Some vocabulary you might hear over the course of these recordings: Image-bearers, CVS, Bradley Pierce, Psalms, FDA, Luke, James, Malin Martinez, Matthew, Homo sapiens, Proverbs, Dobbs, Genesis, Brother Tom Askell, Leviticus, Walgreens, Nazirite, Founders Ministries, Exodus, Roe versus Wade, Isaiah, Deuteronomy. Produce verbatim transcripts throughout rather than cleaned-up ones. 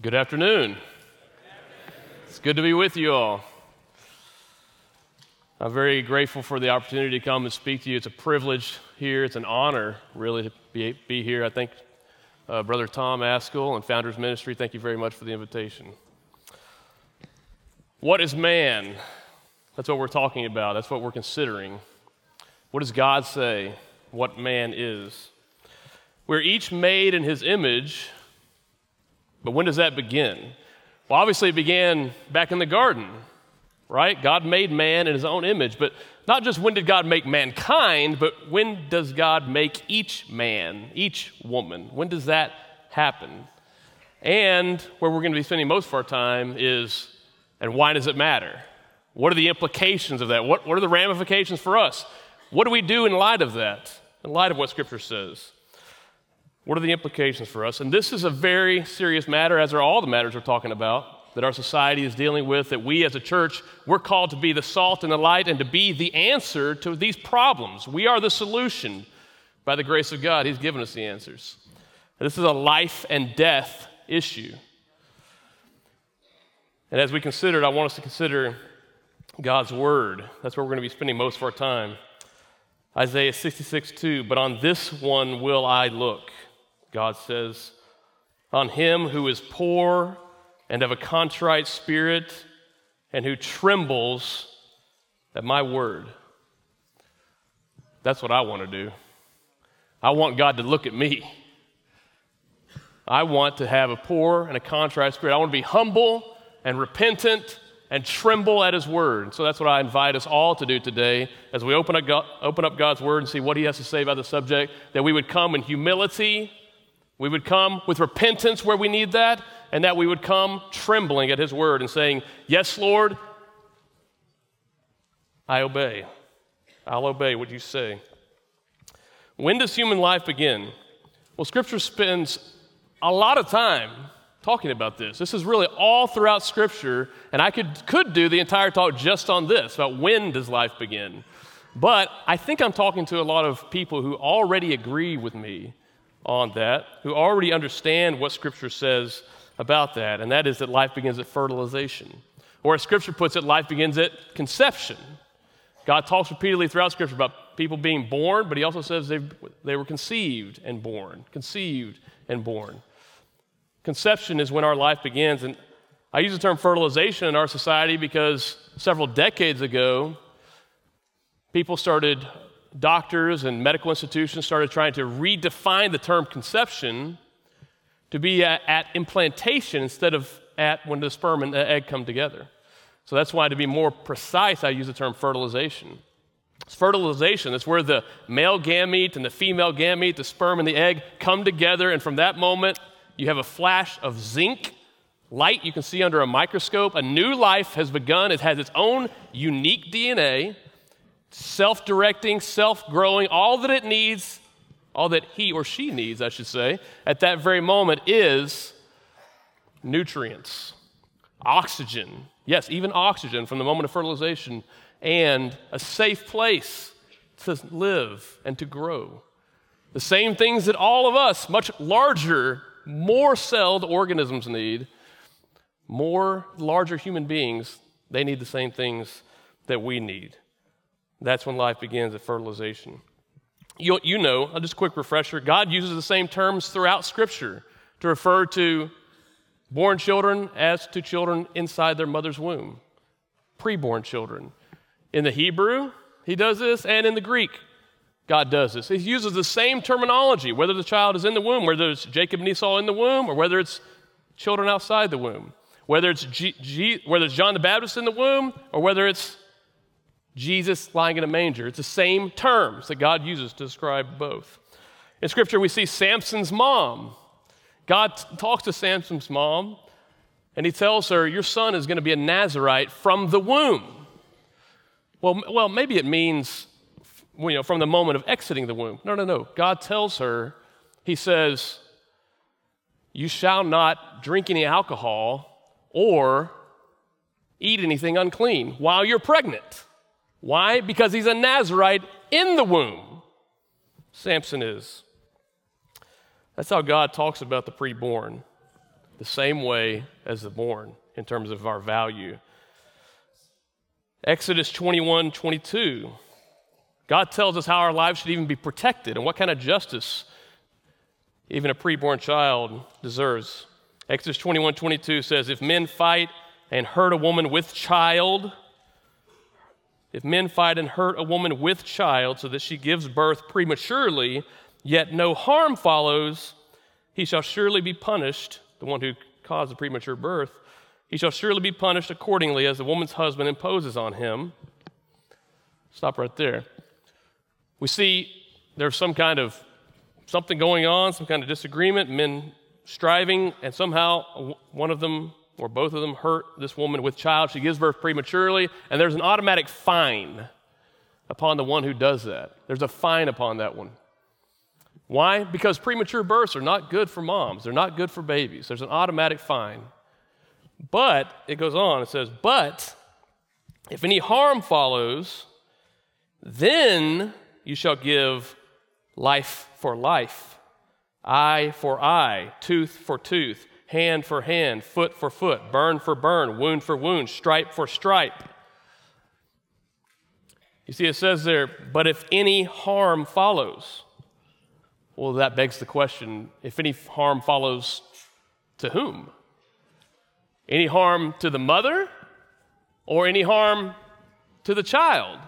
Good afternoon. It's good to be with you all. I'm very grateful for the opportunity to come and speak to you. It's a privilege here. It's an honor, really, to be, be here. I thank uh, Brother Tom Askell and Founders Ministry. Thank you very much for the invitation. What is man? That's what we're talking about. That's what we're considering. What does God say what man is? We're each made in his image. But when does that begin? Well, obviously it began back in the garden, right? God made man in his own image, but not just when did God make mankind, but when does God make each man, each woman? When does that happen? And where we're going to be spending most of our time is, and why does it matter? What are the implications of that? What, what are the ramifications for us? What do we do in light of that, in light of what Scripture says? What are the implications for us? And this is a very serious matter, as are all the matters we're talking about, that our society is dealing with, that we as a church, we're called to be the salt and the light and to be the answer to these problems. We are the solution. By the grace of God, He's given us the answers. And this is a life and death issue. And as we consider it, I want us to consider God's Word. That's where we're going to be spending most of our time. Isaiah sixty-six two, but on this one will I look. God says, on him who is poor and of a contrite spirit and who trembles at my word. That's what I want to do. I want God to look at me. I want to have a poor and a contrite spirit. I want to be humble and repentant and tremble at his word. So that's what I invite us all to do today as we open up, open up God's word and see what he has to say about the subject, that we would come in humility. We would come with repentance where we need that, and that we would come trembling at his word and saying, yes, Lord, I obey. I'll obey what you say. When does human life begin? Well, Scripture spends a lot of time talking about this. This is really all throughout Scripture, and I could, could do the entire talk just on this, about when does life begin. But I think I'm talking to a lot of people who already agree with me on that, who already understand what Scripture says about that, and that is that life begins at fertilization. Or as Scripture puts it, life begins at conception. God talks repeatedly throughout Scripture about people being born, but he also says they, they were conceived and born, conceived and born. Conception is when our life begins, and I use the term fertilization in our society because several decades ago, people started doctors and medical institutions started trying to redefine the term conception to be at, at implantation instead of at when the sperm and the egg come together. So that's why, to be more precise, I use the term fertilization. It's fertilization. That's where the male gamete and the female gamete, the sperm and the egg, come together, and from that moment, you have a flash of zinc, light you can see under a microscope. A new life has begun. It has its own unique D N A, self-directing, self-growing, all that it needs, all that he or she needs, I should say, at that very moment is nutrients, oxygen, yes, even oxygen from the moment of fertilization, and a safe place to live and to grow. The same things that all of us, much larger, more celled organisms need, more larger human beings, they need the same things that we need. That's when life begins, at fertilization. You, you know, just a quick refresher, God uses the same terms throughout Scripture to refer to born children as to children inside their mother's womb, preborn children. In the Hebrew, he does this, and in the Greek, God does this. He uses the same terminology, whether the child is in the womb, whether it's Jacob and Esau in the womb, or whether it's children outside the womb, whether it's, G- G- whether it's John the Baptist in the womb, or whether it's Jesus lying in a manger. It's the same terms that God uses to describe both. In Scripture, we see Samson's mom. God t- talks to Samson's mom, and he tells her, your son is going to be a Nazirite from the womb. Well, m- well, maybe it means, you know, from the moment of exiting the womb. No, no, no. God tells her, he says, you shall not drink any alcohol or eat anything unclean while you're pregnant. Why? Because he's a Nazirite in the womb. Samson is. That's how God talks about the preborn. the same way as the born in terms of our value. Exodus twenty-one twenty-two, God tells us how our lives should even be protected and what kind of justice even a preborn child deserves. Exodus twenty-one twenty-two says, if men fight and hurt a woman with child, if men fight and hurt a woman with child so that she gives birth prematurely, yet no harm follows, he shall surely be punished, the one who caused the premature birth, he shall surely be punished accordingly as the woman's husband imposes on him. Stop right there. We see there's some kind of something going on, some kind of disagreement, men striving, and somehow one of them or both of them hurt this woman with child. She gives birth prematurely, and there's an automatic fine upon the one who does that. There's a fine upon that one. Why? Because premature births are not good for moms. They're not good for babies. There's an automatic fine. But, it goes on, it says, but if any harm follows, then you shall give life for life, eye for eye, tooth for tooth, hand for hand, foot for foot, burn for burn, wound for wound, stripe for stripe. You see, it says there, but if any harm follows. Well, that begs the question, if any harm follows, to whom? Any harm to the mother or any harm to the child?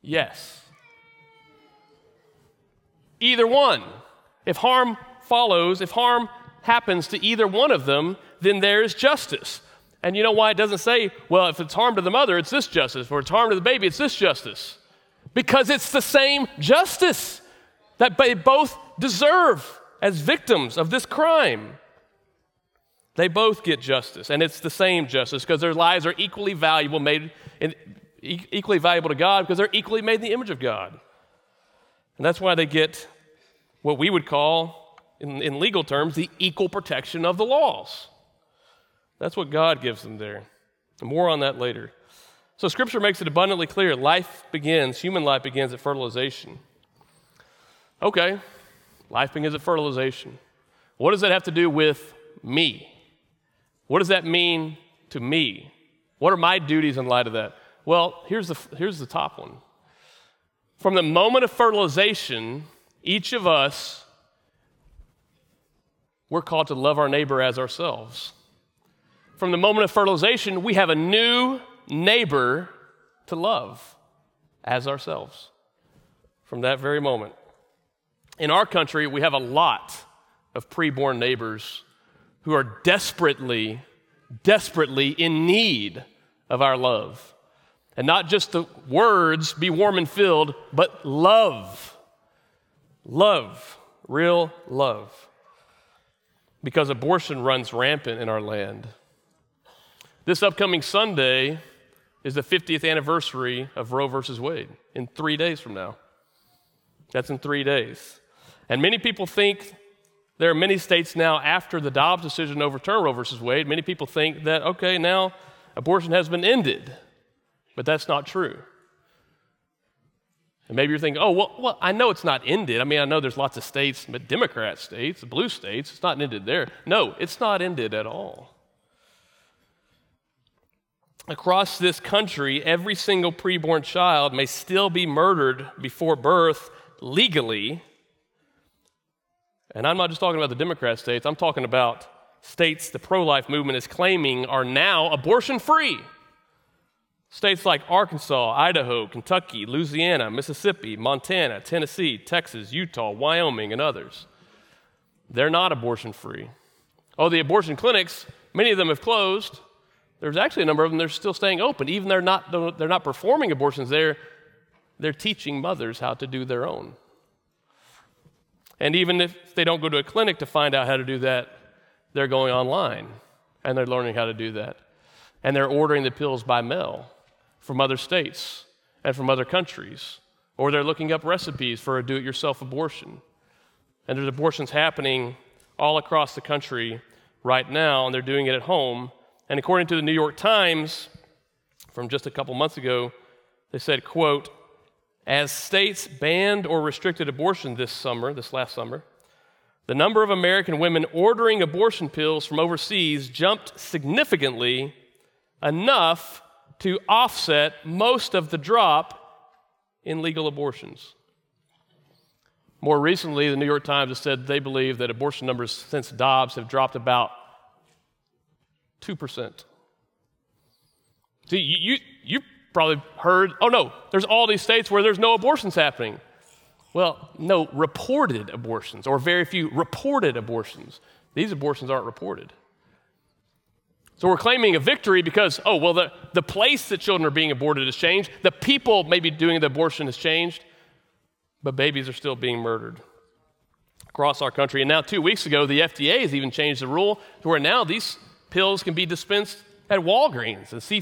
Yes. Either one. If harm follows, if harm happens to either one of them, then there is justice. And you know why it doesn't say, well, if it's harm to the mother, it's this justice, or it's harm to the baby, it's this justice. Because it's the same justice that they both deserve as victims of this crime. They both get justice, and it's the same justice because their lives are equally valuable, made in, e- equally valuable to God because they're equally made in the image of God. And that's why they get what we would call, in, in legal terms, the equal protection of the laws. That's what God gives them there. More on that later. So Scripture makes it abundantly clear. Life begins, human life begins at fertilization. Okay, life begins at fertilization. What does that have to do with me? What does that mean to me? What are my duties in light of that? Well, here's the, here's the top one. From the moment of fertilization, each of us, we're called to love our neighbor as ourselves. From the moment of fertilization, we have a new neighbor to love as ourselves. From that very moment. In our country, we have a lot of preborn neighbors who are desperately, desperately in need of our love. And not just the words, be warm and filled, but love. Love. Real love. Because abortion runs rampant in our land. This upcoming Sunday is the fiftieth anniversary of Roe versus Wade, in three days from now. That's in three days. And many people think there are many states now after the Dobbs decision to overturn Roe versus Wade, many people think that, okay, now abortion has been ended. But that's not true. And maybe you're thinking, oh, well, well, I know it's not ended. I mean, I know there's lots of states, but Democrat states, blue states, it's not ended there. No, it's not ended at all. Across this country, every single preborn child may still be murdered before birth legally. And I'm not just talking about the Democrat states. I'm talking about states the pro-life movement is claiming are now abortion-free. States like Arkansas, Idaho, Kentucky, Louisiana, Mississippi, Montana, Tennessee, Texas, Utah, Wyoming, and others. They're not abortion-free. Oh, the abortion clinics, many of them have closed. There's actually a number of them that are still staying open. Even they're not they're not performing abortions there. They're teaching mothers how to do their own. And even if they don't go to a clinic to find out how to do that, they're going online and they're learning how to do that. And they're ordering the pills by mail from other states and from other countries. Or they're looking up recipes for a do-it-yourself abortion. And there's abortions happening all across the country right now, and they're doing it at home. And according to the New York Times, from just a couple months ago, they said, quote, as states banned or restricted abortion this summer, this last summer, the number of American women ordering abortion pills from overseas jumped significantly, enough to offset most of the drop in legal abortions. More recently, the New York Times has said they believe that abortion numbers since Dobbs have dropped about two percent. See, you, you, you probably heard, oh no, there's all these states where there's no abortions happening. Well, no, reported abortions, or very few reported abortions. These abortions aren't reported. So we're claiming a victory because, oh, well, the, the place that children are being aborted has changed. The people maybe doing the abortion has changed. But babies are still being murdered across our country. And now two weeks ago, the F D A has even changed the rule to where now these pills can be dispensed at Walgreens and C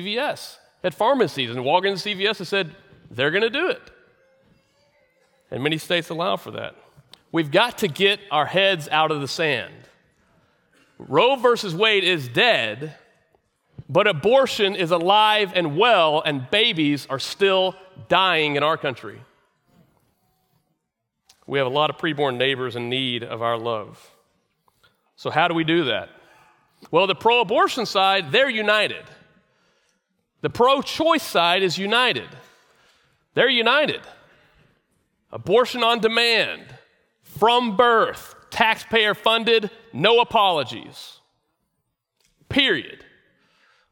V S, at pharmacies. And Walgreens and C V S have said they're going to do it. And many states allow for that. We've got to get our heads out of the sand. Roe versus Wade is dead, but abortion is alive and well, and babies are still dying in our country. We have a lot of preborn neighbors in need of our love. So how do we do that? Well, the pro-abortion side, they're united. The pro-choice side is united. They're united. Abortion on demand, from birth, taxpayer-funded, no apologies. Period.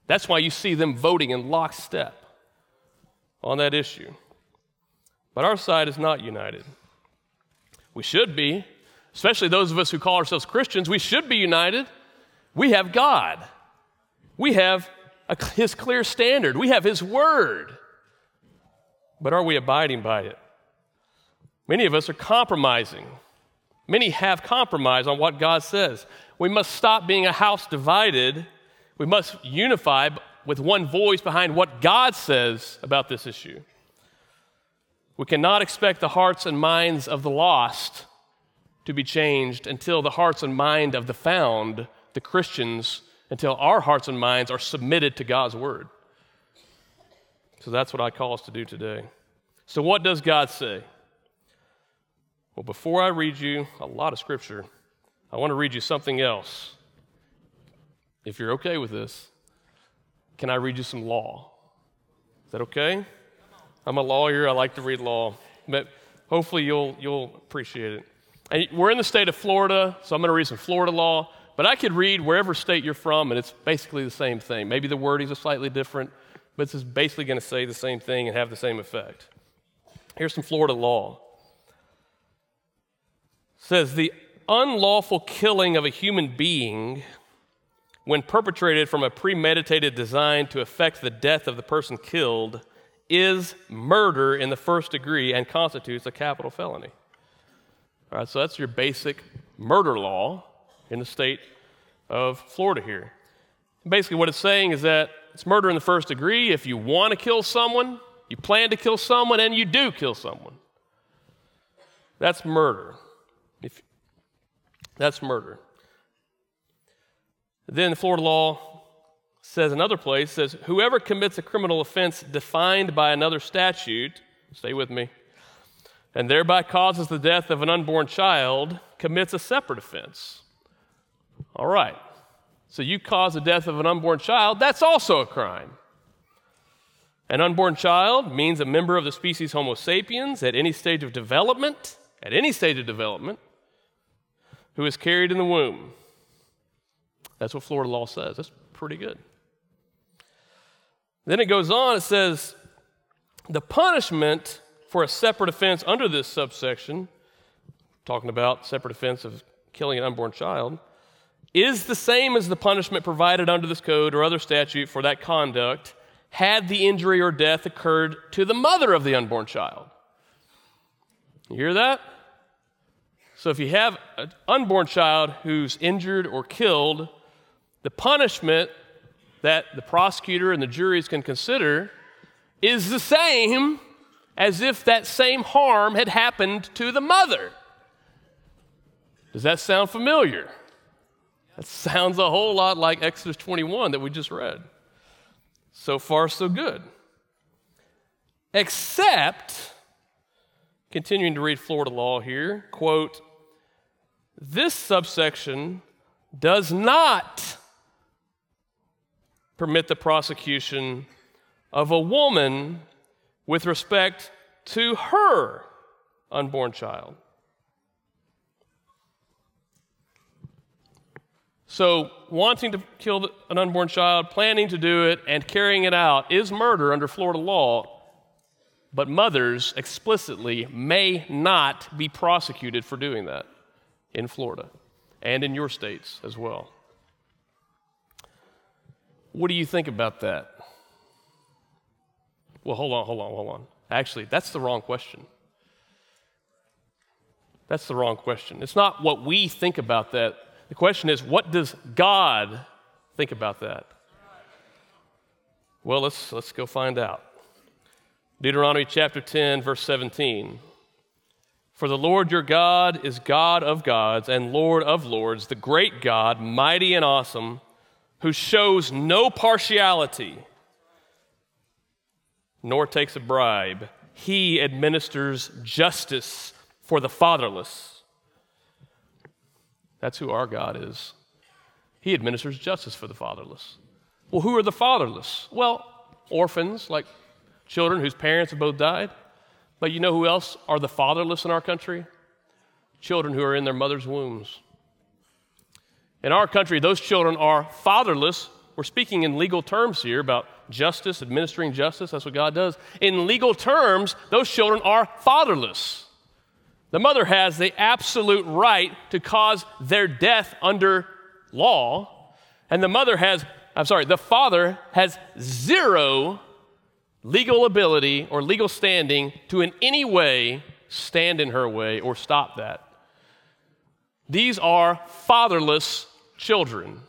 That's why you see them voting in lockstep on that issue. But our side is not united. We should be, especially those of us who call ourselves Christians. We should be united. We have God. We have a, His clear standard. We have His word. But are we abiding by it? Many of us are compromising. Many have compromised on what God says. We must stop being a house divided. We must unify with one voice behind what God says about this issue. We cannot expect the hearts and minds of the lost to be changed until the hearts and mind of the found, the Christians, until our hearts and minds are submitted to God's word. So that's what I call us to do today. So what does God say? Well, before I read you a lot of scripture, I want to read you something else. If you're okay with this, can I read you some law? Is that okay? I'm a lawyer. I like to read law, but hopefully you'll you'll appreciate it. And we're in the state of Florida, so I'm going to read some Florida law, but I could read wherever state you're from, and it's basically the same thing. Maybe the wordings are slightly different, but this is basically going to say the same thing and have the same effect. Here's some Florida law. It says, the unlawful killing of a human being when perpetrated from a premeditated design to effect the death of the person killed is murder in the first degree and constitutes a capital felony. All right, so that's your basic murder law in the state of Florida here. Basically what it's saying is that it's murder in the first degree if you want to kill someone, you plan to kill someone, and you do kill someone. That's murder. If, that's murder. Then the Florida law says another place, says, whoever commits a criminal offense defined by another statute, stay with me, and thereby causes the death of an unborn child, commits a separate offense. All right. So you cause the death of an unborn child, that's also a crime. An unborn child means a member of the species Homo sapiens at any stage of development, at any stage of development, who is carried in the womb. That's what Florida law says. That's pretty good. Then it goes on, it says, the punishment for a separate offense under this subsection, talking about separate offense of killing an unborn child, is the same as the punishment provided under this code or other statute for that conduct had the injury or death occurred to the mother of the unborn child. You hear that? So if you have an unborn child who's injured or killed, the punishment that the prosecutor and the juries can consider is the same as if that same harm had happened to the mother. Does that sound familiar? That sounds a whole lot like Exodus twenty-one that we just read. So far, so good. Except, continuing to read Florida law here, quote, This subsection does not permit the prosecution of a woman with respect to her unborn child. So wanting to kill an unborn child, planning to do it, and carrying it out is murder under Florida law, but mothers explicitly may not be prosecuted for doing that in Florida and in your states as well. What do you think about that? Well, hold on, hold on, hold on. Actually, that's the wrong question. That's the wrong question. It's not what we think about that. The question is, what does God think about that? Well, let's let's go find out. Deuteronomy chapter ten, verse seventeen. For the Lord your God is God of gods and Lord of lords, the great God, mighty and awesome, who shows no partiality, nor takes a bribe. He administers justice for the fatherless. That's who our God is. He administers justice for the fatherless. Well, who are the fatherless? Well, orphans, like children whose parents have both died. But you know who else are the fatherless in our country? Children who are in their mother's wombs. In our country, those children are fatherless. We're speaking in legal terms here about justice, administering justice. That's what God does. In legal terms, those children are fatherless. The mother has the absolute right to cause their death under law, and the mother has, I'm sorry, the father has zero legal ability or legal standing to in any way stand in her way or stop that. These are fatherless children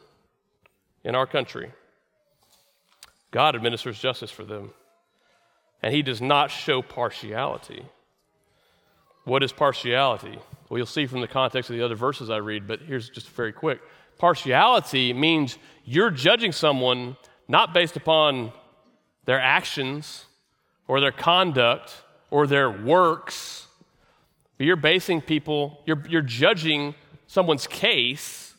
in our country. God administers justice for them, and he does not show partiality. What is partiality? Well, you'll see from the context of the other verses I read, but here's just very quick. Partiality means you're judging someone not based upon their actions or their conduct or their works, but you're basing people, you're, you're judging someone's case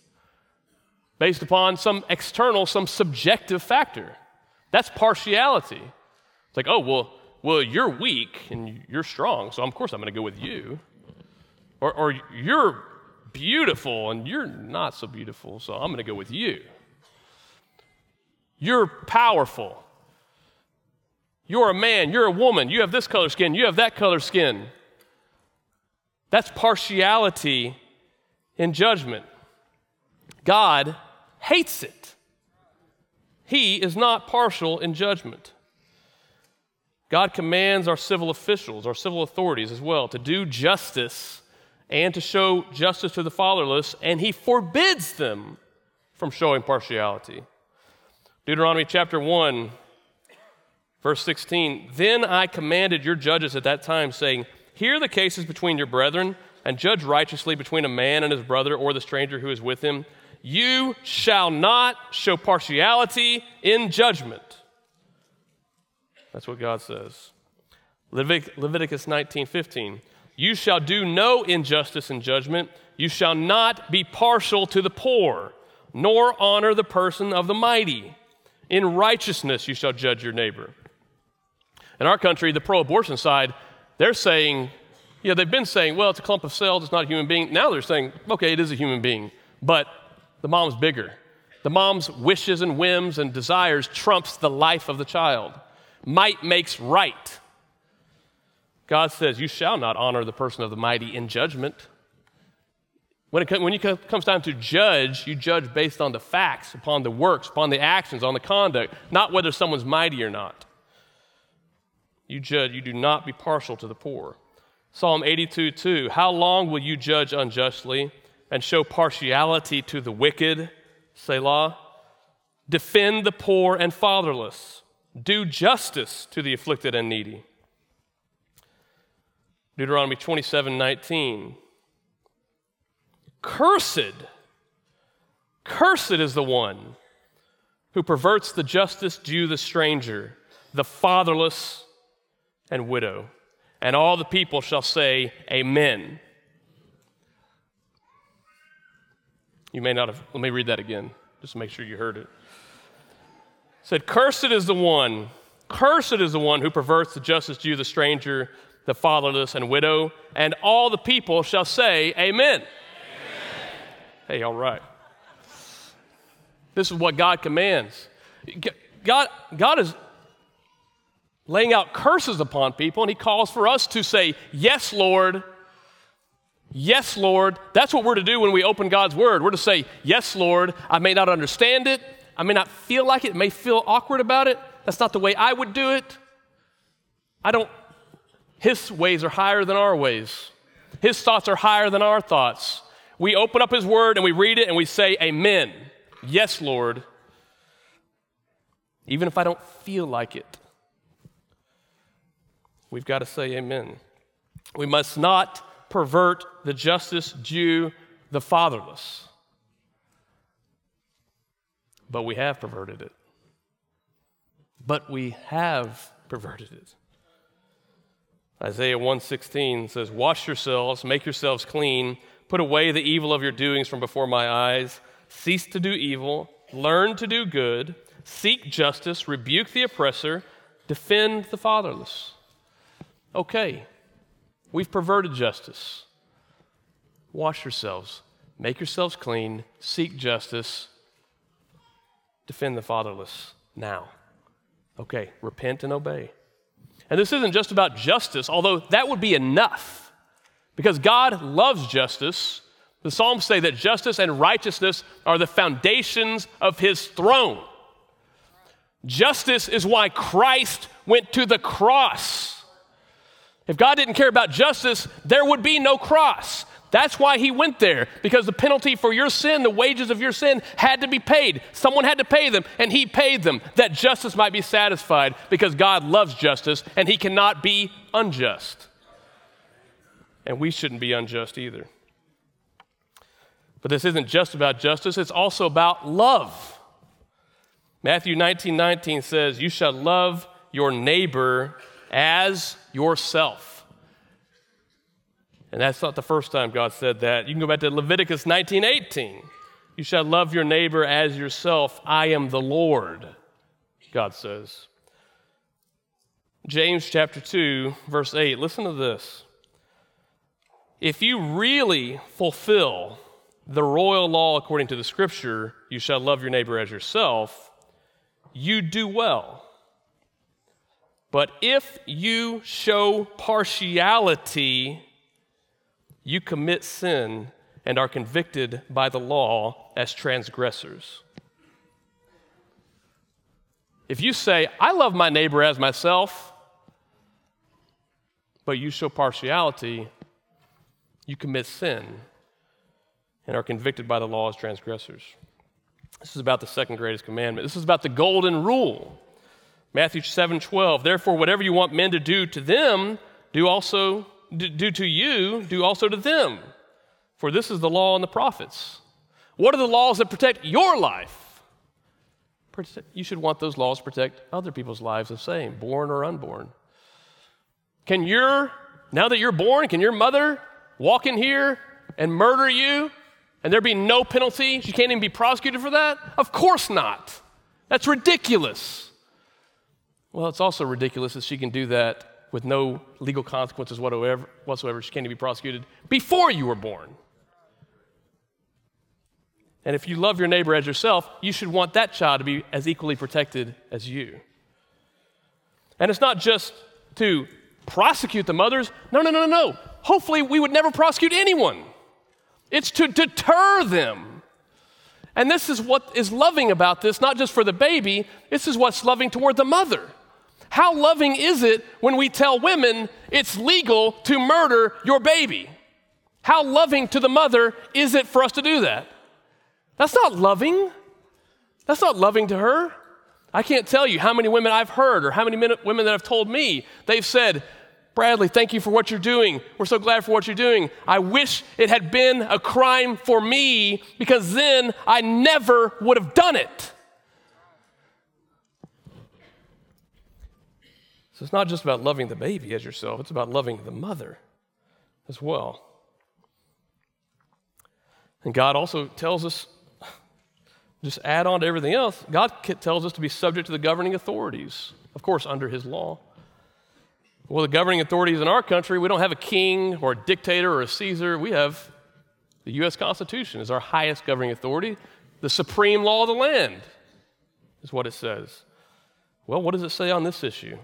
based upon some external, some subjective factor. That's partiality. It's like, oh, well, Well, you're weak and you're strong, so of course I'm going to go with you. Or, or you're beautiful and you're not so beautiful, so I'm going to go with you. You're powerful. You're a man. You're a woman. You have this color skin. You have that color skin. That's partiality in judgment. God hates it. He is not partial in judgment. God commands our civil officials, our civil authorities as well, to do justice and to show justice to the fatherless, and he forbids them from showing partiality. Deuteronomy chapter one, verse sixteen, then I commanded your judges at that time, saying, hear the cases between your brethren, and judge righteously between a man and his brother or the stranger who is with him. You shall not show partiality in judgment. That's what God says. Leviticus nineteen fifteen. You shall do no injustice in judgment. You shall not be partial to the poor, nor honor the person of the mighty. In righteousness you shall judge your neighbor. In our country, the pro-abortion side, they're saying, you know, they've been saying, well, it's a clump of cells, it's not a human being. Now they're saying, okay, it is a human being, but the mom's bigger. The mom's wishes and whims and desires trumps the life of the child. Might makes right. God says, you shall not honor the person of the mighty in judgment. When it, com- when it com- comes time to judge, you judge based on the facts, upon the works, upon the actions, on the conduct, not whether someone's mighty or not. You judge, you do not be partial to the poor. Psalm eighty-two two, how long will you judge unjustly and show partiality to the wicked? Selah. Defend the poor and fatherless. Do justice to the afflicted and needy. Deuteronomy twenty-seven nineteen. Cursed, cursed is the one who perverts the justice due the stranger, the fatherless and widow, and all the people shall say, amen. You may not have, let me read that again, just to make sure you heard it. It said, cursed is the one, cursed is the one who perverts the justice due the stranger, the fatherless and widow, and all the people shall say, amen. Amen. Hey, all right. This is what God commands. God, God is laying out curses upon people, and he calls for us to say, yes, Lord, yes, Lord. That's what we're to do when we open God's word. We're to say, yes, Lord, I may not understand it. I may not feel like it. It may feel awkward about it. That's not the way I would do it. I don't, his ways are higher than our ways. His thoughts are higher than our thoughts. We open up his word and we read it and we say, amen. Yes, Lord. Even if I don't feel like it. We've got to say amen. We must not pervert the justice due the fatherless. But we have perverted it. But we have perverted it. Isaiah one sixteen says, wash yourselves, make yourselves clean, put away the evil of your doings from before my eyes, cease to do evil, learn to do good, seek justice, rebuke the oppressor, defend the fatherless. Okay, we've perverted justice. Wash yourselves, make yourselves clean, seek justice, defend the fatherless now. Okay, repent and obey. And this isn't just about justice, although that would be enough, because God loves justice. The Psalms say that justice and righteousness are the foundations of his throne. Justice is why Christ went to the cross. If God didn't care about justice, there would be no cross. That's why he went there, because the penalty for your sin, the wages of your sin, had to be paid. Someone had to pay them, and he paid them, that justice might be satisfied, because God loves justice, and he cannot be unjust. And we shouldn't be unjust either. But this isn't just about justice, it's also about love. Matthew nineteen nineteen says, you shall love your neighbor as yourself. And that's not the first time God said that. You can go back to Leviticus nineteen eighteen. You shall love your neighbor as yourself. I am the Lord, God says. James chapter two, verse eight. Listen to this. If you really fulfill the royal law according to the scripture, you shall love your neighbor as yourself, you do well. But if you show partiality, you commit sin and are convicted by the law as transgressors. If you say, I love my neighbor as myself, but you show partiality, you commit sin and are convicted by the law as transgressors. This is about the second greatest commandment. This is about the golden rule. Matthew seven twelve, therefore, whatever you want men to do to them, do also do to you, do also to them. For this is the law and the prophets. What are the laws that protect your life? You should want those laws to protect other people's lives the same, born or unborn. Can your, now that you're born, can your mother walk in here and murder you and there be no penalty? She can't even be prosecuted for that? Of course not. That's ridiculous. Well, it's also ridiculous that she can do that with no legal consequences whatsoever. whatsoever. She can't be prosecuted before you were born. And if you love your neighbor as yourself, you should want that child to be as equally protected as you. And it's not just to prosecute the mothers. No, no, no, no, no. Hopefully, we would never prosecute anyone. It's to deter them. And this is what is loving about this, not just for the baby. This is what's loving toward the mother. How loving is it when we tell women it's legal to murder your baby? How loving to the mother is it for us to do that? That's not loving. That's not loving to her. I can't tell you how many women I've heard or how many men, women that have told me, they've said, Bradley, thank you for what you're doing. We're so glad for what you're doing. I wish it had been a crime for me because then I never would have done it. So it's not just about loving the baby as yourself. It's about loving the mother as well. And God also tells us, just add on to everything else, God tells us to be subject to the governing authorities, of course, under his law. Well, the governing authorities in our country, we don't have a king or a dictator or a Caesar. We have the U S Constitution is our highest governing authority. The supreme law of the land is what it says. Well, what does it say on this issue?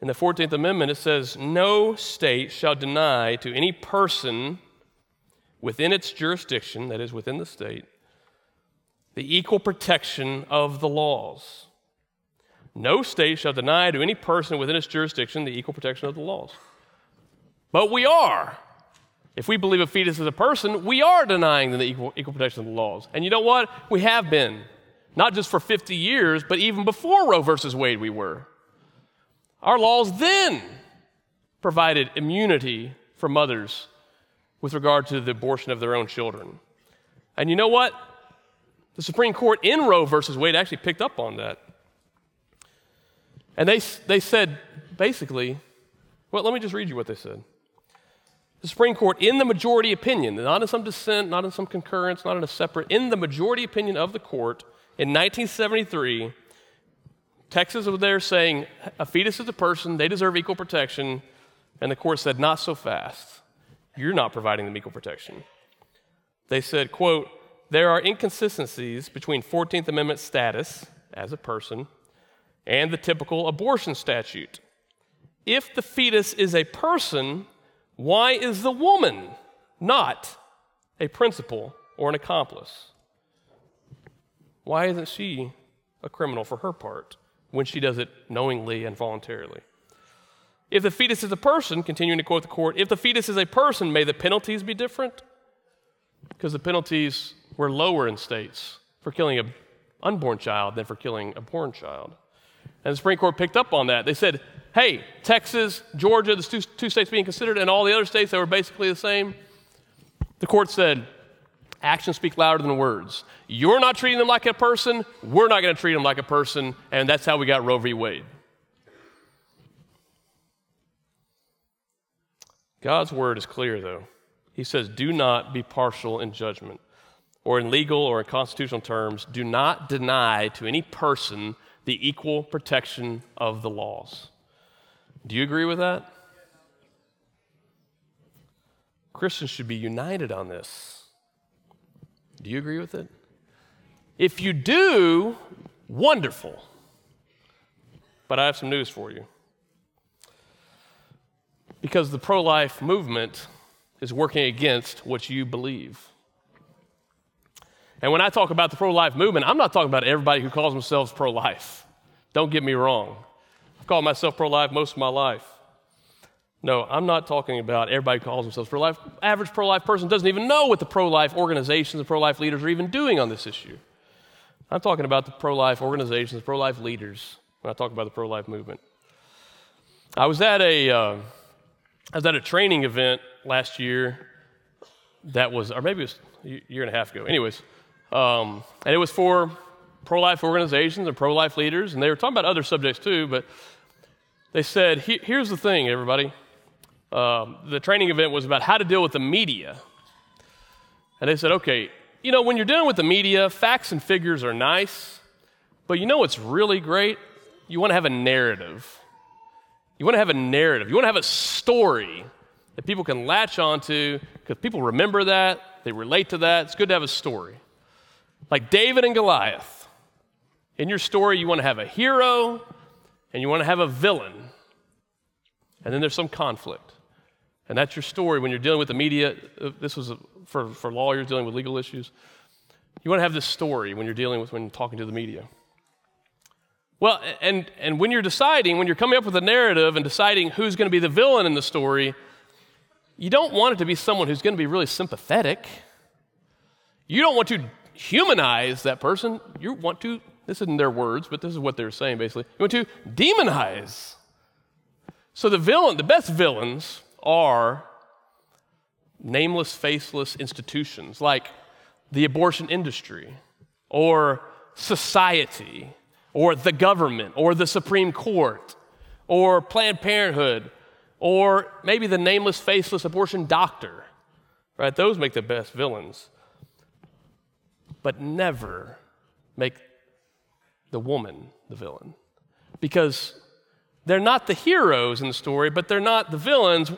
In the fourteenth Amendment, it says, "No state shall deny to any person within its jurisdiction," that is, within the state, "the equal protection of the laws." No state shall deny to any person within its jurisdiction the equal protection of the laws. But we are. If we believe a fetus is a person, we are denying the equal, equal protection of the laws. And you know what? We have been. Not just for fifty years, but even before Roe versus Wade we were. Our laws then provided immunity for mothers with regard to the abortion of their own children. And you know what? The Supreme Court in Roe versus Wade actually picked up on that. And they they said, basically, well, let me just read you what they said. The Supreme Court, in the majority opinion, not in some dissent, not in some concurrence, not in a separate, in the majority opinion of the court, in nineteen seventy-three, Texas was there saying, a fetus is a person, they deserve equal protection, and the court said, not so fast. You're not providing them equal protection. They said, quote, "There are inconsistencies between fourteenth Amendment status as a person and the typical abortion statute. If the fetus is a person, why is the woman not a principal or an accomplice? Why isn't she a criminal for her part when she does it knowingly and voluntarily? If the fetus is a person," continuing to quote the court, "if the fetus is a person, may the penalties be different?" Because the penalties were lower in states for killing an unborn child than for killing a born child. And the Supreme Court picked up on that. They said, hey, Texas, Georgia, the two, two states being considered, and all the other states that were basically the same, the court said, actions speak louder than words. You're not treating them like a person, we're not going to treat them like a person, and that's how we got Roe v. Wade. God's word is clear, though. He says, do not be partial in judgment, or in legal or in constitutional terms, do not deny to any person the equal protection of the laws. Do you agree with that? Christians should be united on this. Do you agree with it? If you do, wonderful. But I have some news for you. Because the pro-life movement is working against what you believe. And when I talk about the pro-life movement, I'm not talking about everybody who calls themselves pro-life. Don't get me wrong. I've called myself pro-life most of my life. No, I'm not talking about everybody who calls themselves pro-life. Average pro-life person doesn't even know what the pro-life organizations and pro-life leaders are even doing on this issue. I'm talking about the pro-life organizations, pro-life leaders, when I talk about the pro-life movement. I was at a, uh, I was at a training event last year that was, or maybe it was a year and a half ago. Anyways, Um, and it was for pro-life organizations and pro-life leaders, and they were talking about other subjects too, but they said, he- here's the thing, everybody. Um, the training event was about how to deal with the media. And they said, okay, you know, when you're dealing with the media, facts and figures are nice, but you know what's really great? You want to have a narrative. You want to have a narrative. You want to have a story that people can latch onto, because people remember that, they relate to that. It's good to have a story. Like David and Goliath. In your story, you want to have a hero and you want to have a villain. And then there's some conflict. And that's your story when you're dealing with the media. This was for, for lawyers dealing with legal issues. You want to have this story when you're dealing with, when you're talking to the media. Well, and, and when you're deciding, when you're coming up with a narrative and deciding who's going to be the villain in the story, you don't want it to be someone who's going to be really sympathetic. You don't want to humanize that person. You want to, this isn't their words, but this is what they're saying basically. You want to demonize. So the villain, the best villains are nameless, faceless institutions like the abortion industry or society or the government or the Supreme Court or Planned Parenthood or maybe the nameless, faceless abortion doctor right? Those make the best villains. But never make the woman the villain, because they're not the heroes in the story, but they're not the villains.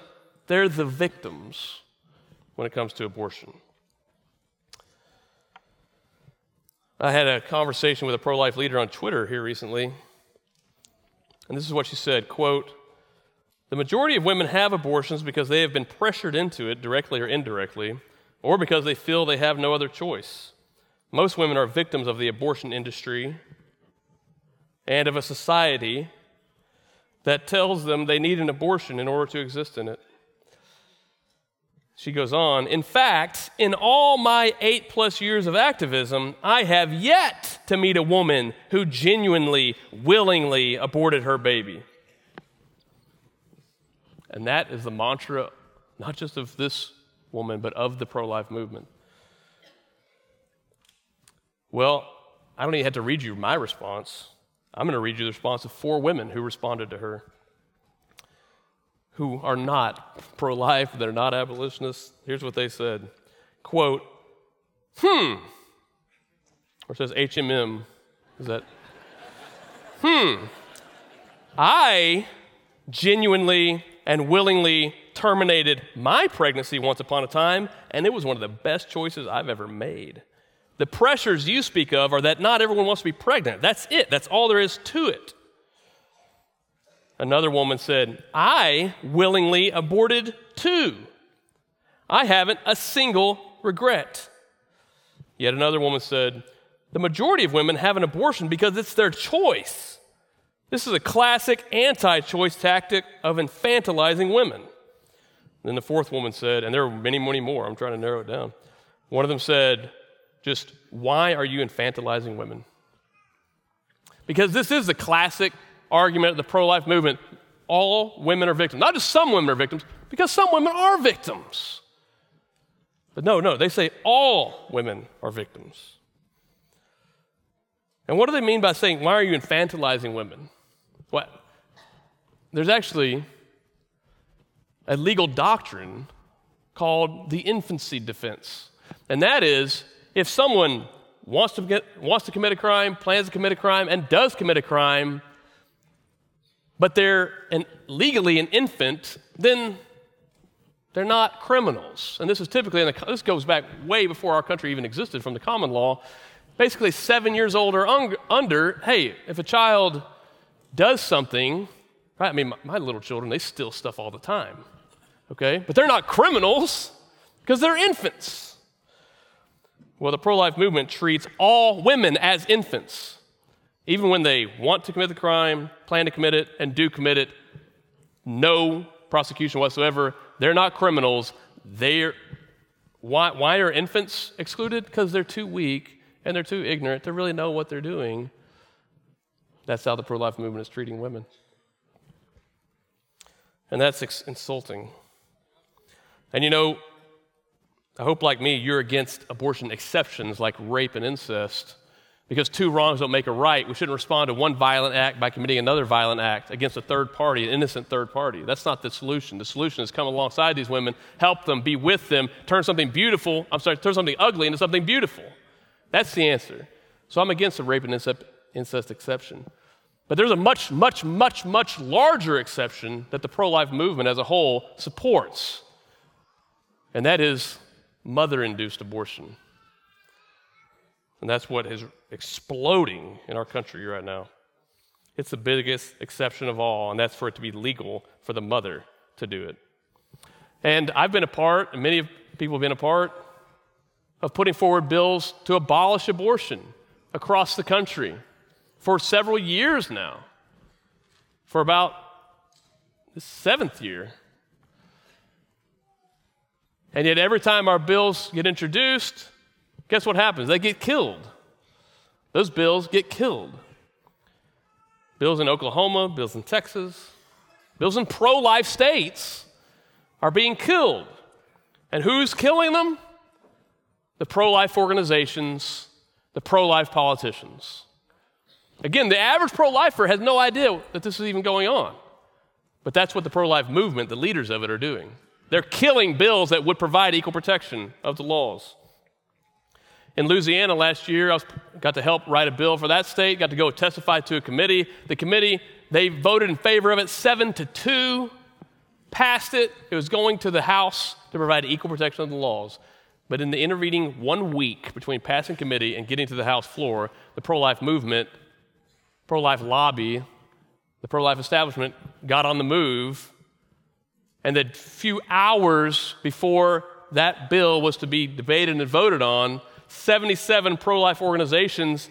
They're the victims when it comes to abortion. I had a conversation with a pro-life leader on Twitter here recently, and this is what she said, quote, "The majority of women have abortions because they have been pressured into it directly or indirectly, or because they feel they have no other choice. Most women are victims of the abortion industry and of a society that tells them they need an abortion in order to exist in it." She goes on, "In fact, in all my eight plus years of activism, I have yet to meet a woman who genuinely, willingly aborted her baby." And that is the mantra, not just of this woman, but of the pro-life movement. Well, I don't even have to read you my response. I'm going to read you the response of four women who responded to her, who are not pro-life, they're not abolitionists. Here's what they said, quote, hmm, or it says H M M, is that, hmm, "I genuinely and willingly terminated my pregnancy once upon a time, and it was one of the best choices I've ever made. The pressures you speak of are that not everyone wants to be pregnant. That's it. That's all there is to it." Another woman said, "I willingly aborted too. I haven't a single regret." Yet another woman said, "The majority of women have an abortion because it's their choice. This is a classic anti-choice tactic of infantilizing women." Then the fourth woman said, and there were many, many more, I'm trying to narrow it down. One of them said, just, "Why are you infantilizing women?" Because this is the classic argument of the pro-life movement. All women are victims. Not just some women are victims, because some women are victims. But no, no, they say all women are victims. And what do they mean by saying, "Why are you infantilizing women?" What? There's actually a legal doctrine called the infancy defense. And that is, if someone wants to get, wants to commit a crime, plans to commit a crime, and does commit a crime, but they're an, legally an infant, then they're not criminals. And this is typically, in the, this goes back way before our country even existed from the common law. Basically, seven years old or un, under, hey, if a child does something, right? I mean, my, my little children, they steal stuff all the time, okay? But they're not criminals because they're infants. Well, the pro-life movement treats all women as infants, even when they want to commit the crime, plan to commit it, and do commit it. No prosecution whatsoever. They're not criminals. They're why? Why are infants excluded? Because they're too weak and they're too ignorant to really know what they're doing. That's how the pro-life movement is treating women, and that's ex- insulting. And you know, I hope, like me, you're against abortion exceptions like rape and incest, because two wrongs don't make a right. We shouldn't respond to one violent act by committing another violent act against a third party, an innocent third party. That's not the solution. The solution is come alongside these women, help them, be with them, turn something beautiful, I'm sorry, turn something ugly into something beautiful. That's the answer. So I'm against the rape and incest, incest exception. But there's a much, much, much, much larger exception that the pro-life movement as a whole supports, and that is mother-induced abortion. And that's what is exploding in our country right now. It's the biggest exception of all, and that's for it to be legal for the mother to do it. And I've been a part, and many people have been a part, of putting forward bills to abolish abortion across the country for several years now, for about the seventh year. And yet every time our bills get introduced, guess what happens? They get killed. Those bills get killed. Bills in Oklahoma, bills in Texas, bills in pro-life states are being killed. And who's killing them? The pro-life organizations, the pro-life politicians. Again, the average pro-lifer has no idea that this is even going on. But that's what the pro-life movement, the leaders of it, are doing. They're killing bills that would provide equal protection of the laws. In Louisiana last year, I was, got to help write a bill for that state, got to go testify to a committee. The committee, they voted in favor of it seven to two, passed it. It was going to the House to provide equal protection of the laws. But in the intervening one week between passing committee and getting to the House floor, the pro-life movement, pro-life lobby, the pro-life establishment got on the move, and the few hours before that bill was to be debated and voted on, seventy-seven pro-life organizations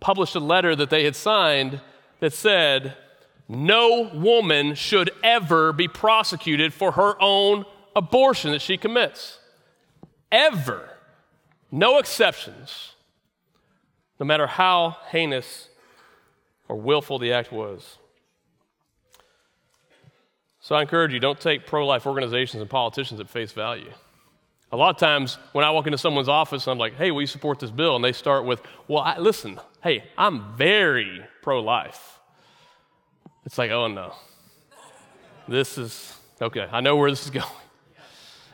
published a letter that they had signed that said, no woman should ever be prosecuted for her own abortion that she commits. Ever. No exceptions. No matter how heinous or willful the act was. So I encourage you, don't take pro-life organizations and politicians at face value. A lot of times when I walk into someone's office, I'm like, hey, will you support this bill? And they start with, well, I, listen, hey, I'm very pro-life. It's like, oh, no. This is, okay, I know where this is going.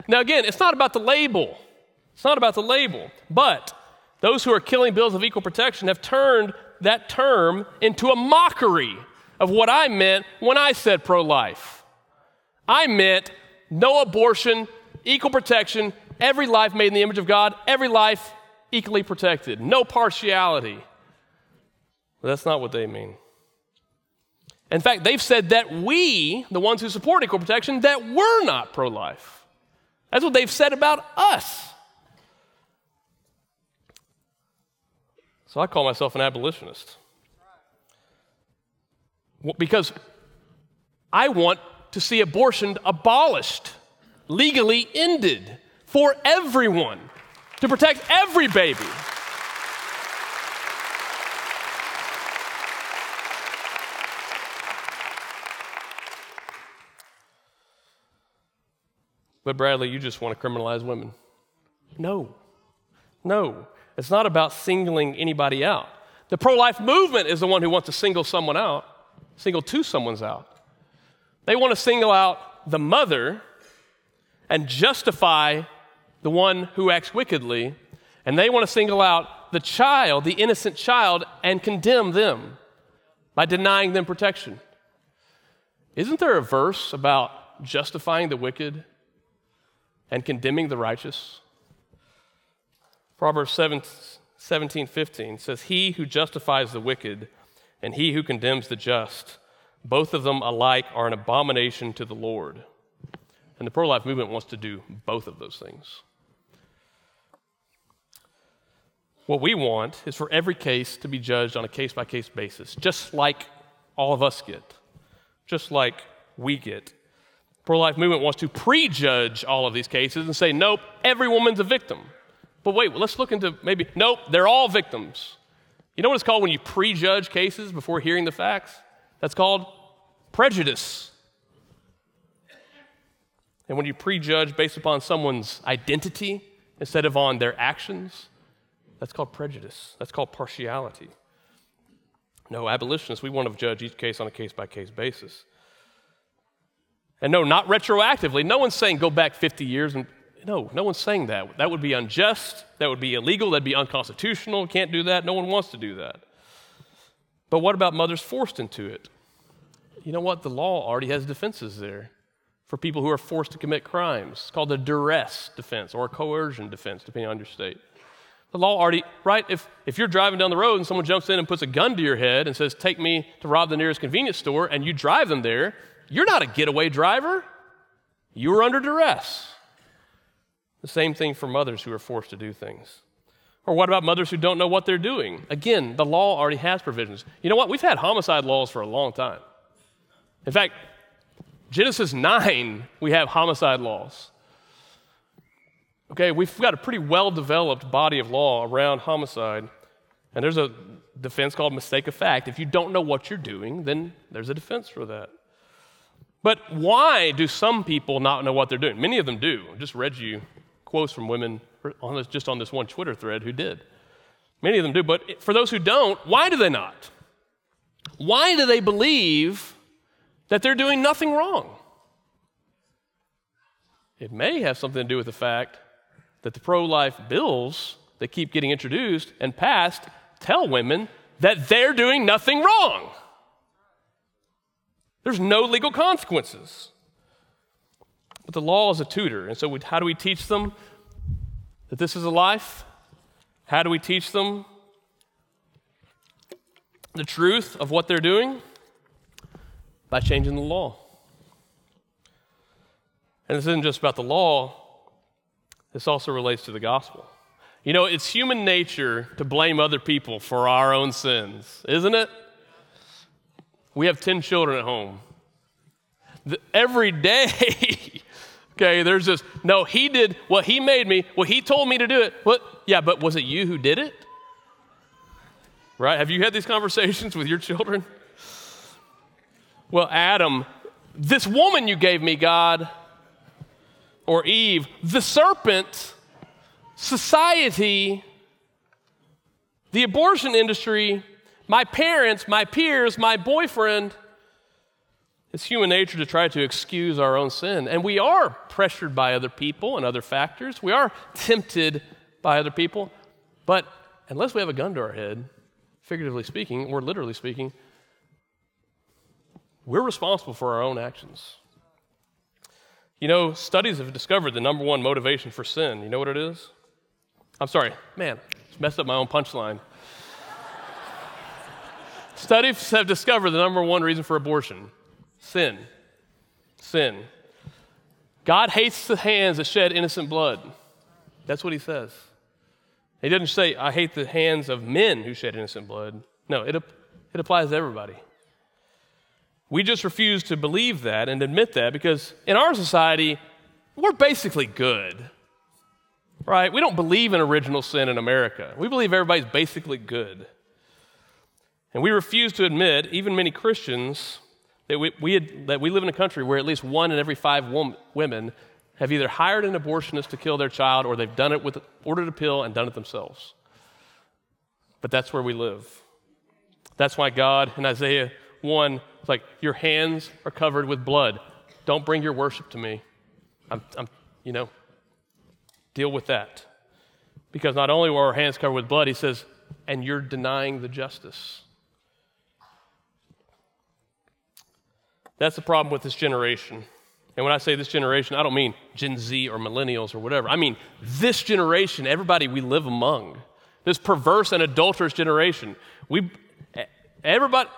Now, again, it's not about the label. It's not about the label. But those who are killing bills of equal protection have turned that term into a mockery of what I meant when I said pro-life. I meant no abortion, equal protection, every life made in the image of God, every life equally protected, no partiality. But that's not what they mean. In fact, they've said that we, the ones who support equal protection, that we're not pro-life. That's what they've said about us. So I call myself an abolitionist. Because I want to see abortion abolished, legally ended for everyone, to protect every baby. But Bradley, you just want to criminalize women. No, no. It's not about singling anybody out. The pro-life movement is the one who wants to single someone out, single two someone's out. They want to single out the mother and justify the one who acts wickedly, and they want to single out the child, the innocent child, and condemn them by denying them protection. Isn't there a verse about justifying the wicked and condemning the righteous? Proverbs seventeen fifteen says, he who justifies the wicked and he who condemns the just, both of them alike are an abomination to the Lord. And the pro-life movement wants to do both of those things. What we want is for every case to be judged on a case-by-case basis, just like all of us get, just like we get. The pro-life movement wants to prejudge all of these cases and say, nope, every woman's a victim. But wait, let's look into maybe, nope, they're all victims. You know what it's called when you prejudge cases before hearing the facts? That's called prejudice. And when you prejudge based upon someone's identity instead of on their actions, that's called prejudice. That's called partiality. No, abolitionists, we want to judge each case on a case-by-case basis. And no, not retroactively. No one's saying go back fifty years. And no, no one's saying that. That would be unjust. That would be illegal. That'd be unconstitutional. Can't do that. No one wants to do that. But what about mothers forced into it? You know what? The law already has defenses there for people who are forced to commit crimes. It's called a duress defense or a coercion defense, depending on your state. The law already, right? If if you're driving down the road and someone jumps in and puts a gun to your head and says, take me to rob the nearest convenience store, and you drive them there, you're not a getaway driver. You were under duress. The same thing for mothers who are forced to do things. Or what about mothers who don't know what they're doing? Again, the law already has provisions. You know what? We've had homicide laws for a long time. In fact, Genesis nine, we have homicide laws. Okay, we've got a pretty well-developed body of law around homicide, and there's a defense called mistake of fact. If you don't know what you're doing, then there's a defense for that. But why do some people not know what they're doing? Many of them do. I just read you quotes from women on this, just on this one Twitter thread who did. Many of them do, but for those who don't, why do they not? Why do they believe that they're doing nothing wrong? It may have something to do with the fact that the pro-life bills that keep getting introduced and passed tell women that they're doing nothing wrong. There's no legal consequences. But the law is a tutor. And so we, how do we teach them that this is a life? How do we teach them the truth of what they're doing? By changing the law. And this isn't just about the law. This also relates to the gospel. You know, it's human nature to blame other people for our own sins, isn't it? We have ten children at home. The, every day, okay, there's this, no, he did, well, he made me, well, he told me to do it. What? Yeah, but was it you who did it? Right? Have you had these conversations with your children? Well, Adam, this woman you gave me, God, or Eve, the serpent, society, the abortion industry, my parents, my peers, my boyfriend. It's human nature to try to excuse our own sin. And we are pressured by other people and other factors. We are tempted by other people. But unless we have a gun to our head, figuratively speaking or literally speaking, we're responsible for our own actions. You know, studies have discovered the number one motivation for sin. You know what it is? I'm sorry, man, I messed up my own punchline. Studies have discovered the number one reason for abortion. Sin. Sin. God hates the hands that shed innocent blood. That's what he says. He doesn't say, I hate the hands of men who shed innocent blood. No, it, it applies to everybody. We just refuse to believe that and admit that because in our society, we're basically good, right? We don't believe in original sin in America. We believe everybody's basically good. And we refuse to admit, even many Christians, that we, we had, that we live in a country where at least one in every five wom- women have either hired an abortionist to kill their child or they've done it with ordered a pill and done it themselves. But that's where we live. That's why God in Isaiah one, it's like, your hands are covered with blood. Don't bring your worship to me. I'm, I'm, you know, deal with that. Because not only were our hands covered with blood, he says, and you're denying the justice. That's the problem with this generation. And when I say this generation, I don't mean Gen Z or millennials or whatever. I mean this generation, everybody we live among. This perverse and adulterous generation. We, everybody...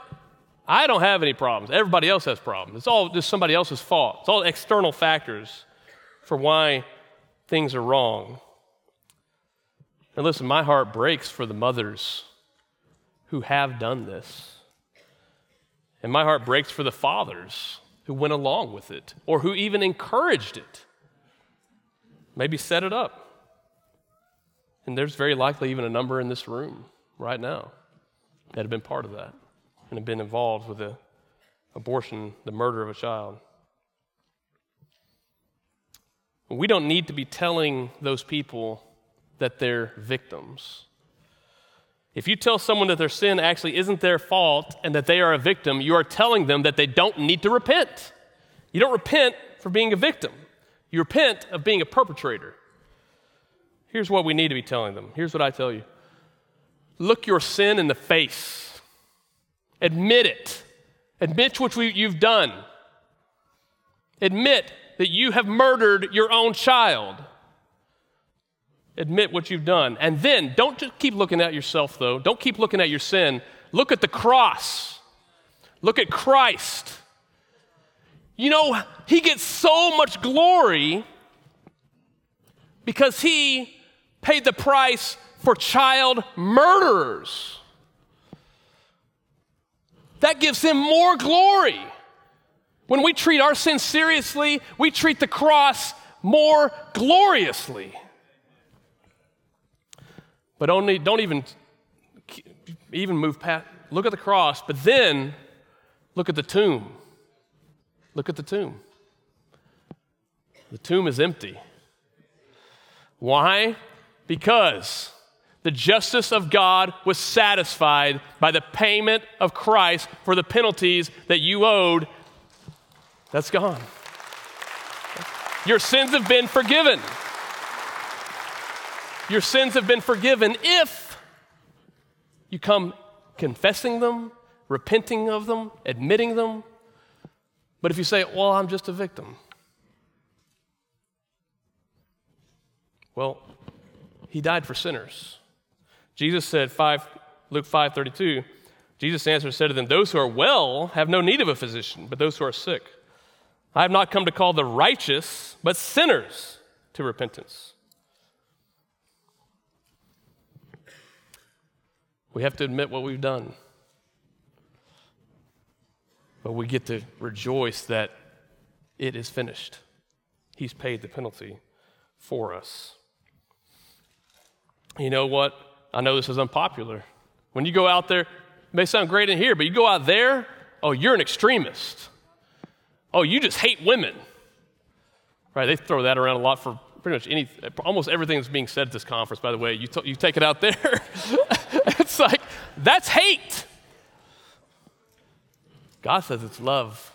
I don't have any problems. Everybody else has problems. It's all just somebody else's fault. It's all external factors for why things are wrong. And listen, my heart breaks for the mothers who have done this. And my heart breaks for the fathers who went along with it or who even encouraged it. Maybe set it up. And there's very likely even a number in this room right now that have been part of that and have been involved with the abortion, the murder of a child. We don't need to be telling those people that they're victims. If you tell someone that their sin actually isn't their fault and that they are a victim, you are telling them that they don't need to repent. You don't repent for being a victim. You repent of being a perpetrator. Here's what we need to be telling them. Here's what I tell you. Look your sin in the face. Admit it. Admit what we, you've done. Admit that you have murdered your own child. Admit what you've done. And then, don't just keep looking at yourself, though. Don't keep looking at your sin. Look at the cross. Look at Christ. You know, he gets so much glory because he paid the price for child murderers. That gives him more glory. When we treat our sin seriously, we treat the cross more gloriously. But only, don't even, even move past, look at the cross, but then look at the tomb. Look at the tomb. The tomb is empty. Why? Because the justice of God was satisfied by the payment of Christ for the penalties that you owed. That's gone. Your sins have been forgiven. Your sins have been forgiven if you come confessing them, repenting of them, admitting them. But if you say, well, I'm just a victim. Well, he died for sinners. Jesus said, Luke five thirty-two, Jesus answered and said to them, those who are well have no need of a physician, but those who are sick. I have not come to call the righteous, but sinners to repentance. We have to admit what we've done. But we get to rejoice that it is finished. He's paid the penalty for us. You know what? I know this is unpopular. When you go out there, it may sound great in here, but you go out there, oh, you're an extremist. Oh, you just hate women. Right, they throw that around a lot for pretty much any, almost everything that's being said at this conference, by the way. You, t- you take it out there. It's like, that's hate. God says it's love.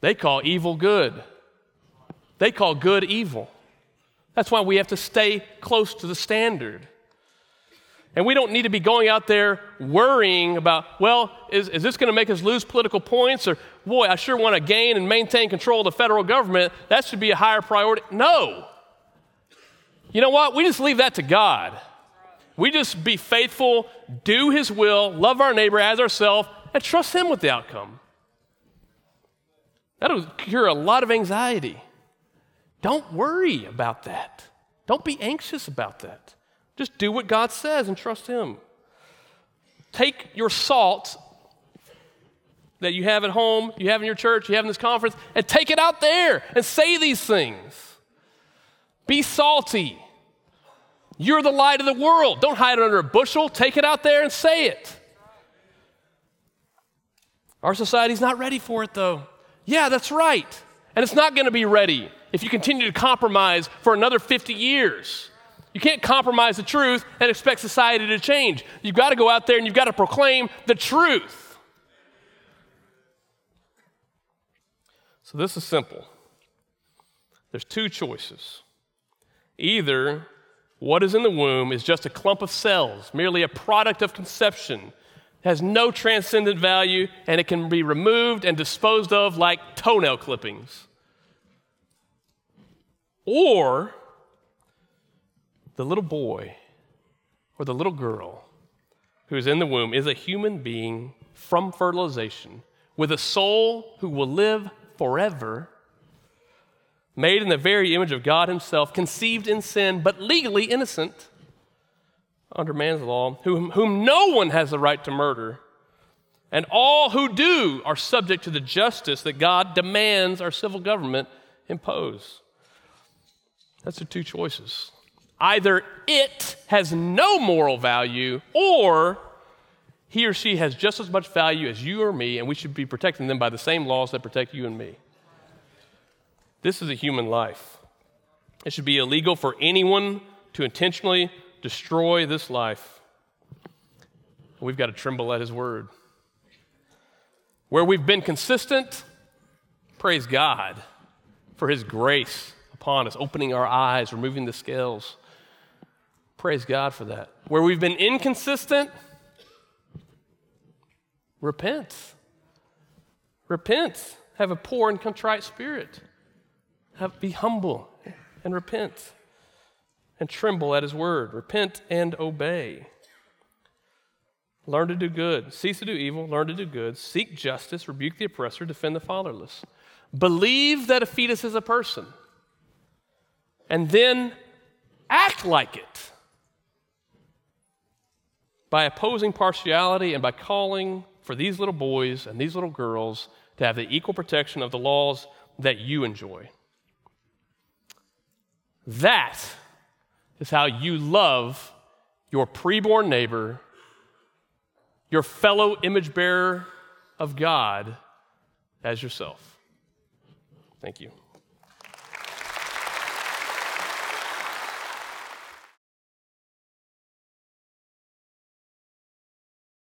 They call evil good. They call good evil. That's why we have to stay close to the standard. And we don't need to be going out there worrying about, well, is, is this going to make us lose political points? Or, boy, I sure want to gain and maintain control of the federal government. That should be a higher priority. No. You know what? We just leave that to God. We just be faithful, do his will, love our neighbor as ourselves, and trust him with the outcome. That'll cure a lot of anxiety. Don't worry about that. Don't be anxious about that. Just do what God says and trust him. Take your salt that you have at home, you have in your church, you have in this conference, and take it out there and say these things. Be salty. You're the light of the world. Don't hide it under a bushel. Take it out there and say it. Our society's not ready for it, though. Yeah, that's right. And it's not going to be ready if you continue to compromise for another fifty years. You can't compromise the truth and expect society to change. You've got to go out there and you've got to proclaim the truth. So this is simple. There's two choices. Either what is in the womb is just a clump of cells, merely a product of conception, has no transcendent value, and it can be removed and disposed of like toenail clippings. Or the little boy or the little girl who is in the womb is a human being from fertilization with a soul who will live forever, made in the very image of God himself, conceived in sin, but legally innocent under man's law, whom, whom no one has the right to murder, and all who do are subject to the justice that God demands our civil government impose. That's the two choices. Either it has no moral value, or he or she has just as much value as you or me, and we should be protecting them by the same laws that protect you and me. This is a human life. It should be illegal for anyone to intentionally destroy this life. We've got to tremble at his word. Where we've been consistent, praise God for his grace upon us, opening our eyes, removing the scales. Praise God for that. Where we've been inconsistent, repent. Repent. Have a poor and contrite spirit. Have, be humble and repent and tremble at his word. Repent and obey. Learn to do good. Cease to do evil. Learn to do good. Seek justice. Rebuke the oppressor. Defend the fatherless. Believe that a fetus is a person. And then act like it by opposing partiality and by calling for these little boys and these little girls to have the equal protection of the laws that you enjoy. That is how you love your preborn neighbor, your fellow image bearer of God, as yourself. Thank you.